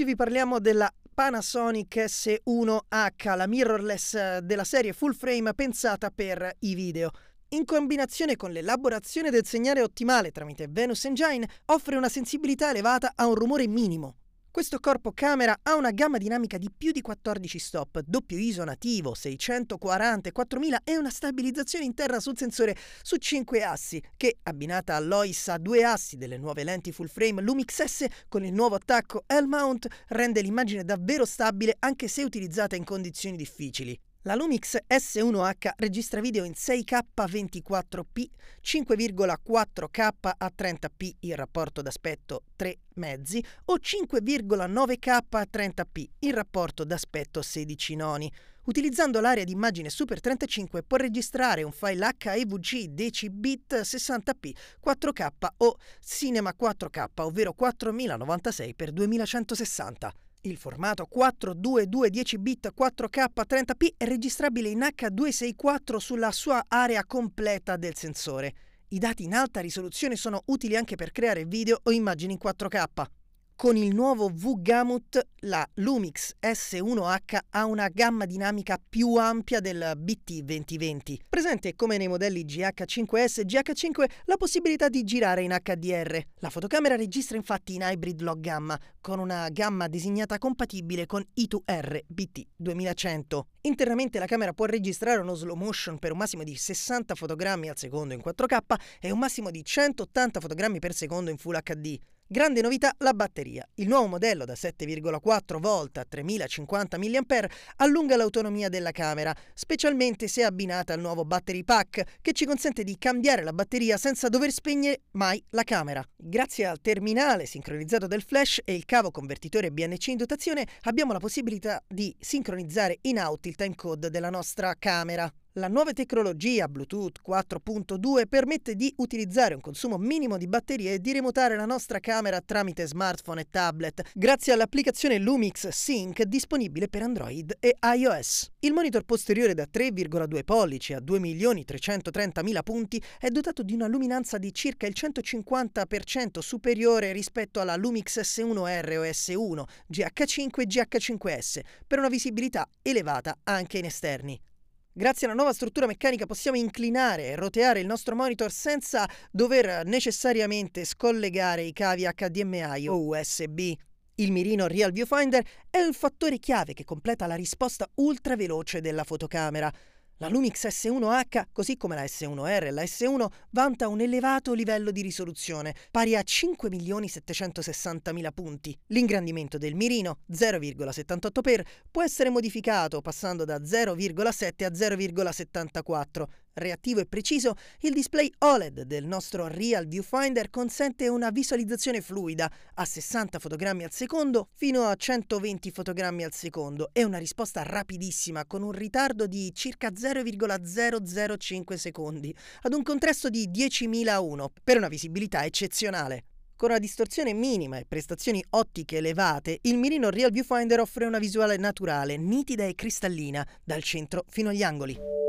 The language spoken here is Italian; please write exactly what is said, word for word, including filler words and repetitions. Oggi vi parliamo della Panasonic S uno H, la mirrorless della serie full frame pensata per i video. In combinazione con l'elaborazione del segnale ottimale tramite Venus Engine, offre una sensibilità elevata a un rumore minimo. Questo corpo camera ha una gamma dinamica di più di quattordici stop, doppio ISO nativo, seicentoquaranta e quattromila e una stabilizzazione interna sul sensore su cinque assi, che abbinata all'O I S a due assi delle nuove lenti full frame Lumix S con il nuovo attacco L-mount rende l'immagine davvero stabile anche se utilizzata in condizioni difficili. La Lumix S uno H registra video in sei K ventiquattro p, cinque virgola quattro K a trenta p in rapporto d'aspetto tre mezzi o cinque virgola nove K a trenta p in rapporto d'aspetto sedici noni. Utilizzando l'area di immagine Super trentacinque può registrare un file H E V C dieci bit sessanta p, quattro K o Cinema quattro K, ovvero quattromilanovantasei per duemilacentosessanta. Il formato quattrocentoventidue dieci bit quattro K trenta p è registrabile in H duecentosessantaquattro sulla sua area completa del sensore. I dati in alta risoluzione sono utili anche per creare video o immagini in quattro K. Con il nuovo V-Gamut, la Lumix S uno H ha una gamma dinamica più ampia del B T duemilaventi. Presente, come nei modelli G H cinque S e G H cinque, la possibilità di girare in H D R. La fotocamera registra infatti in Hybrid Log Gamma, con una gamma designata compatibile con I T U R B T duemilacento. Internamente la camera può registrare uno slow motion per un massimo di sessanta fotogrammi al secondo in quattro K e un massimo di centottanta fotogrammi per secondo in Full H D. Grande novità la batteria. Il nuovo modello da sette virgola quattro volt a tremilacinquanta milliampere-ore allunga l'autonomia della camera, specialmente se abbinata al nuovo battery pack che ci consente di cambiare la batteria senza dover spegnere mai la camera. Grazie al terminale sincronizzato del flash e il cavo convertitore B N C in dotazione abbiamo la possibilità di sincronizzare in auto il timecode della nostra camera. La nuova tecnologia Bluetooth quattro punto due permette di utilizzare un consumo minimo di batterie e di remotare la nostra camera tramite smartphone e tablet, grazie all'applicazione Lumix Sync disponibile per Android e iOS. Il monitor posteriore da tre virgola due pollici a due milioni trecentotrenta mila punti è dotato di una luminanza di circa il centocinquanta per cento superiore rispetto alla Lumix S uno R o S uno, G H cinque e G H cinque S, per una visibilità elevata anche in esterni. Grazie alla nuova struttura meccanica possiamo inclinare e roteare il nostro monitor senza dover necessariamente scollegare i cavi H D M I o U S B. Il mirino Real Viewfinder è il fattore chiave che completa la risposta ultraveloce della fotocamera. La Lumix S uno H, così come la S uno R e la S uno, vanta un elevato livello di risoluzione, pari a cinque milioni settecentosessantamila punti. L'ingrandimento del mirino, zero virgola settantotto per, può essere modificato passando da zero virgola sette a zero virgola settantaquattro. Reattivo e preciso, il display O L E D del nostro Real Viewfinder consente una visualizzazione fluida a sessanta fotogrammi al secondo fino a centoventi fotogrammi al secondo e una risposta rapidissima con un ritardo di circa zero virgola zero zero cinque secondi ad un contrasto di diecimilauno per una visibilità eccezionale. Con una distorsione minima e prestazioni ottiche elevate, il mirino Real Viewfinder offre una visuale naturale, nitida e cristallina, dal centro fino agli angoli.